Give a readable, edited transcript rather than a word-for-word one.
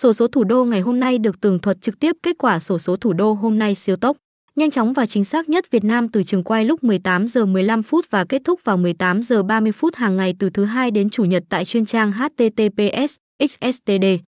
Xổ số Thủ đô ngày hôm nay được tường thuật trực tiếp kết quả xổ số Thủ đô hôm nay siêu tốc, nhanh chóng và chính xác nhất Việt Nam từ trường quay lúc 18 giờ 15 phút và kết thúc vào 18 giờ 30 phút hàng ngày từ thứ Hai đến Chủ nhật tại chuyên trang https XSTD.